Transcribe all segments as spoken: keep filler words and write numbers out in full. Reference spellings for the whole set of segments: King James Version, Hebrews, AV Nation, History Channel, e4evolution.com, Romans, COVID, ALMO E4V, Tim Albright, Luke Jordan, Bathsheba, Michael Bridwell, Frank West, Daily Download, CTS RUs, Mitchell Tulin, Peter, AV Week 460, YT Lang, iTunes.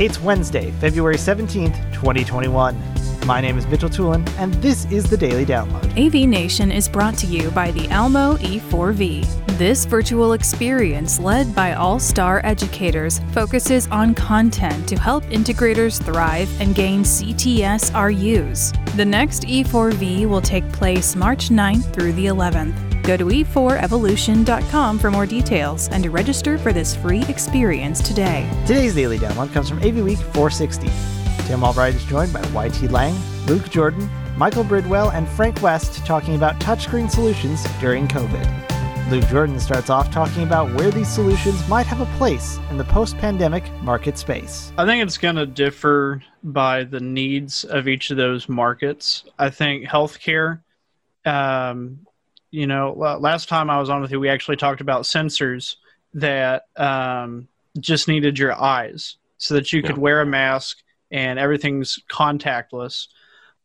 It's Wednesday, February seventeenth, twenty twenty-one. My name is Mitchell Tulin, and this is the Daily Download. A V Nation is brought to you by the ALMO E four V. This virtual experience, led by all-star educators, focuses on content to help integrators thrive and gain C T S R Us. The next E four V will take place March ninth through the eleventh. Go to e four evolution dot com for more details and to register for this free experience today. Today's Daily Download comes from A V Week four sixty. Tim Albright is joined by Y T Lang, Luke Jordan, Michael Bridwell, and Frank West talking about touchscreen solutions during COVID. Luke Jordan starts off talking about where these solutions might have a place in the post-pandemic market space. I think it's going to differ by the needs of each of those markets. I think healthcare, um, You know, last time I was on with you, we actually talked about sensors that um, just needed your eyes so that you yeah. could wear a mask and everything's contactless.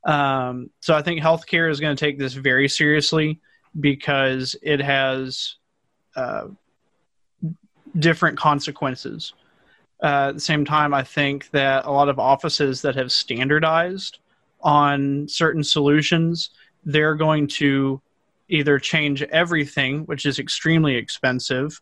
Um, so I think healthcare is going to take this very seriously because it has uh, different consequences. Uh, at the same time, I think that a lot of offices that have standardized on certain solutions, they're going to either change everything, which is extremely expensive,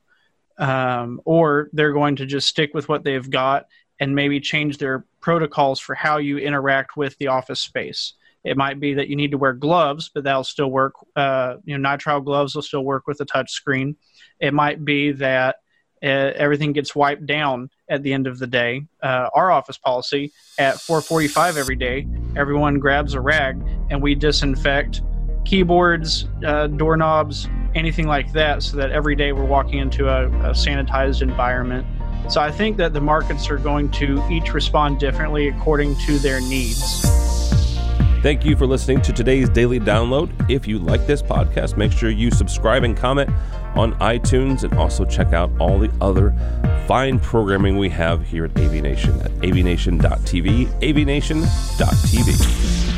um, or they're going to just stick with what they've got and maybe change their protocols for how you interact with the office space. It might be that you need to wear gloves, but that'll still work. Uh, you know, nitrile gloves will still work with a touch screen. It might be that uh, everything gets wiped down at the end of the day. Uh, our office policy at four forty-five every day, everyone grabs a rag and we disinfect keyboards, uh, doorknobs, anything like that, so that every day we're walking into a, a sanitized environment. So I think that the markets are going to each respond differently according to their needs. Thank you for listening to today's Daily Download. If you like this podcast, make sure you subscribe and comment on iTunes, and also check out all the other fine programming we have here at A V Nation at a v nation dot t v, a v nation dot t v.